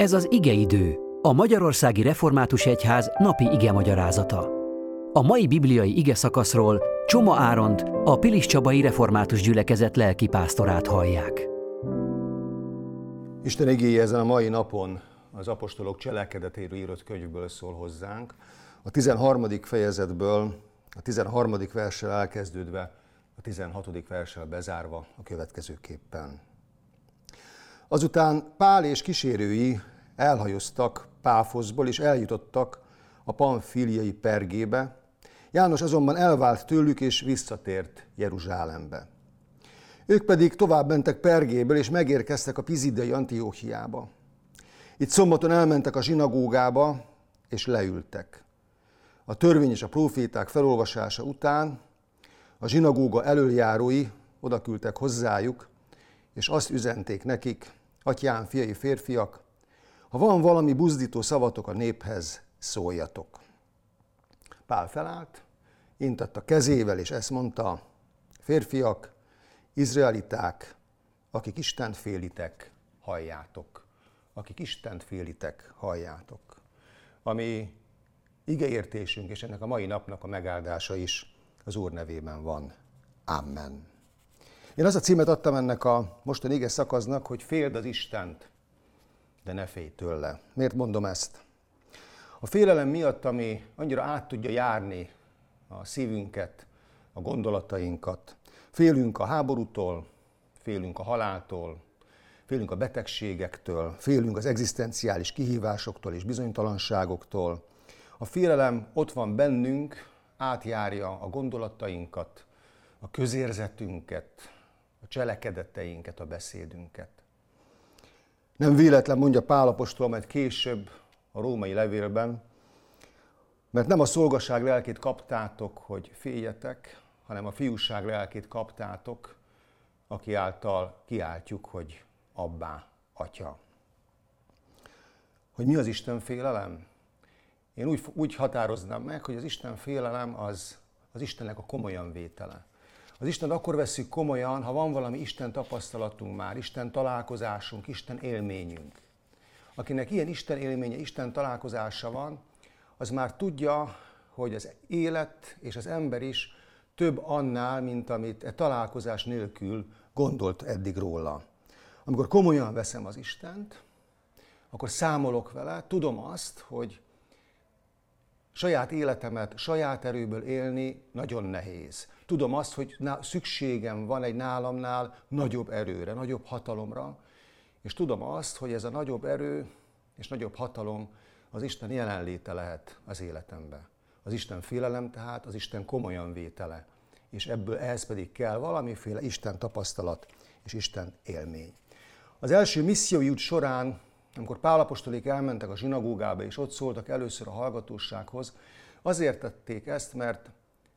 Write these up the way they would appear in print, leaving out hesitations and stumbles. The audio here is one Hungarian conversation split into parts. Ez az igeidő, a Magyarországi Református Egyház napi igemagyarázata. A mai bibliai ige szakaszról Csoma Áront, a Piliscsabai Református Gyülekezet lelkipásztorát hallják. Isten igéje ezen a mai napon az apostolok cselekedetéről írott könyvből szól hozzánk. A 13. fejezetből, a 13. verssel elkezdődve, a 16. verssel bezárva a következőképpen. Azután Pál és kísérői elhajóztak Páfoszból, és eljutottak a Panfiliai Pergébe. János azonban elvált tőlük, és visszatért Jeruzsálembe. Ők pedig tovább mentek Pergéből, és megérkeztek a Pisidiai Antiochiába. Itt szombaton elmentek a zsinagógába, és leültek. A törvény és a próféták felolvasása után a zsinagóga elöljárói odaküldtek hozzájuk, és azt üzenték nekik: Atyám fiai férfiak, ha van valami buzdító szavatok a néphez, szóljatok. Pál felállt, intett a kezével, és ezt mondta: Férfiak, izraeliták, akik Istent félitek, halljátok. Akik Istent félitek, halljátok. Ami igeértésünk, és ennek a mai napnak a megáldása is az Úr nevében van. Amen. Én azt a címet adtam ennek a mostani ige szakasznak, hogy féld az Istent, de ne félj tőle. Miért mondom ezt? A félelem miatt, ami annyira át tudja járni a szívünket, a gondolatainkat. Félünk a háborútól, félünk a haláltól, félünk a betegségektől, félünk az egzisztenciális kihívásoktól és bizonytalanságoktól. A félelem ott van bennünk, átjárja a gondolatainkat, a közérzetünket, a cselekedeteinket, a beszédünket. Nem véletlen mondja Pál apostol majd később a római levélben, mert nem a szolgaság lelkét kaptátok, hogy féljetek, hanem a fiúság lelkét kaptátok, aki által kiáltjuk, hogy Abbá, Atya. Hogy mi az Isten félelem? Én úgy határoznám meg, hogy az Isten félelem az Istennek a komolyan vétele. Az Istent akkor vesszük komolyan, ha van valami Isten tapasztalatunk már, Isten találkozásunk, Isten élményünk. Akinek ilyen Isten élménye, Isten találkozása van, az már tudja, hogy az élet és az ember is több annál, mint amit e találkozás nélkül gondolt eddig róla. Amikor komolyan veszem az Istent, akkor számolok vele, tudom azt, hogy saját életemet saját erőből élni nagyon nehéz. Tudom azt, hogy szükségem van egy nálamnál nagyobb erőre, nagyobb hatalomra, és tudom azt, hogy ez a nagyobb erő és nagyobb hatalom az Isten jelenléte lehet az életemben. Az Isten félelem tehát az Isten komolyan vétele, és ehhez pedig kell valamiféle Isten tapasztalat és Isten élmény. Az első missziói út során, amikor Pál apostolik elmentek a zsinagógába, és ott szóltak először a hallgatósághoz, azért tették ezt, mert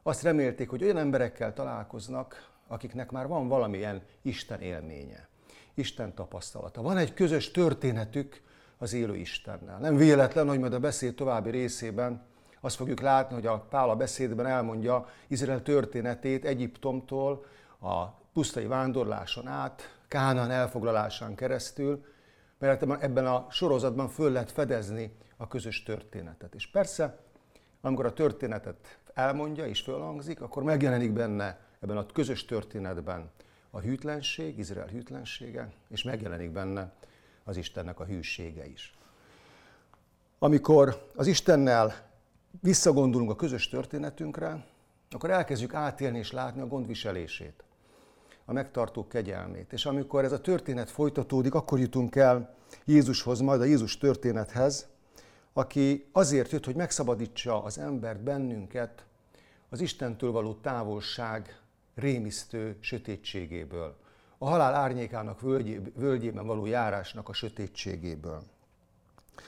azt remélték, hogy olyan emberekkel találkoznak, akiknek már van valamilyen Isten élménye, Isten tapasztalata. Van egy közös történetük az élő Istennel. Nem véletlen, hogy majd a beszéd további részében azt fogjuk látni, hogy a Pál a beszédben elmondja Izrael történetét Egyiptomtól, a pusztai vándorláson át, Kánaan elfoglalásán keresztül, mert ebben a sorozatban föl lehet fedezni a közös történetet. És persze, amikor a történetet elmondja és fölhangzik, akkor megjelenik benne, ebben a közös történetben a hűtlenség, Izrael hűtlensége, és megjelenik benne az Istennek a hűsége is. Amikor az Istennel visszagondolunk a közös történetünkre, akkor elkezdjük átélni és látni a gondviselését, a megtartó kegyelmét. És amikor ez a történet folytatódik, akkor jutunk el Jézushoz, majd a Jézus történethez, aki azért jött, hogy megszabadítsa az embert, bennünket az Istentől való távolság rémisztő sötétségéből, a halál árnyékának völgyében való járásnak a sötétségéből.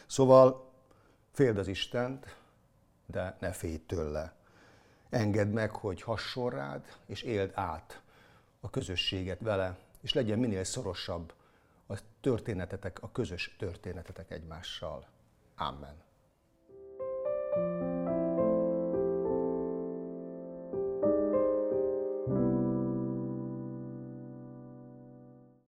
Szóval féld az Istent, de ne félj tőle. Engedd meg, hogy hasson rád, és éld át a közösséget vele, és legyen minél szorosabb a közös történetetek egymással. Amen.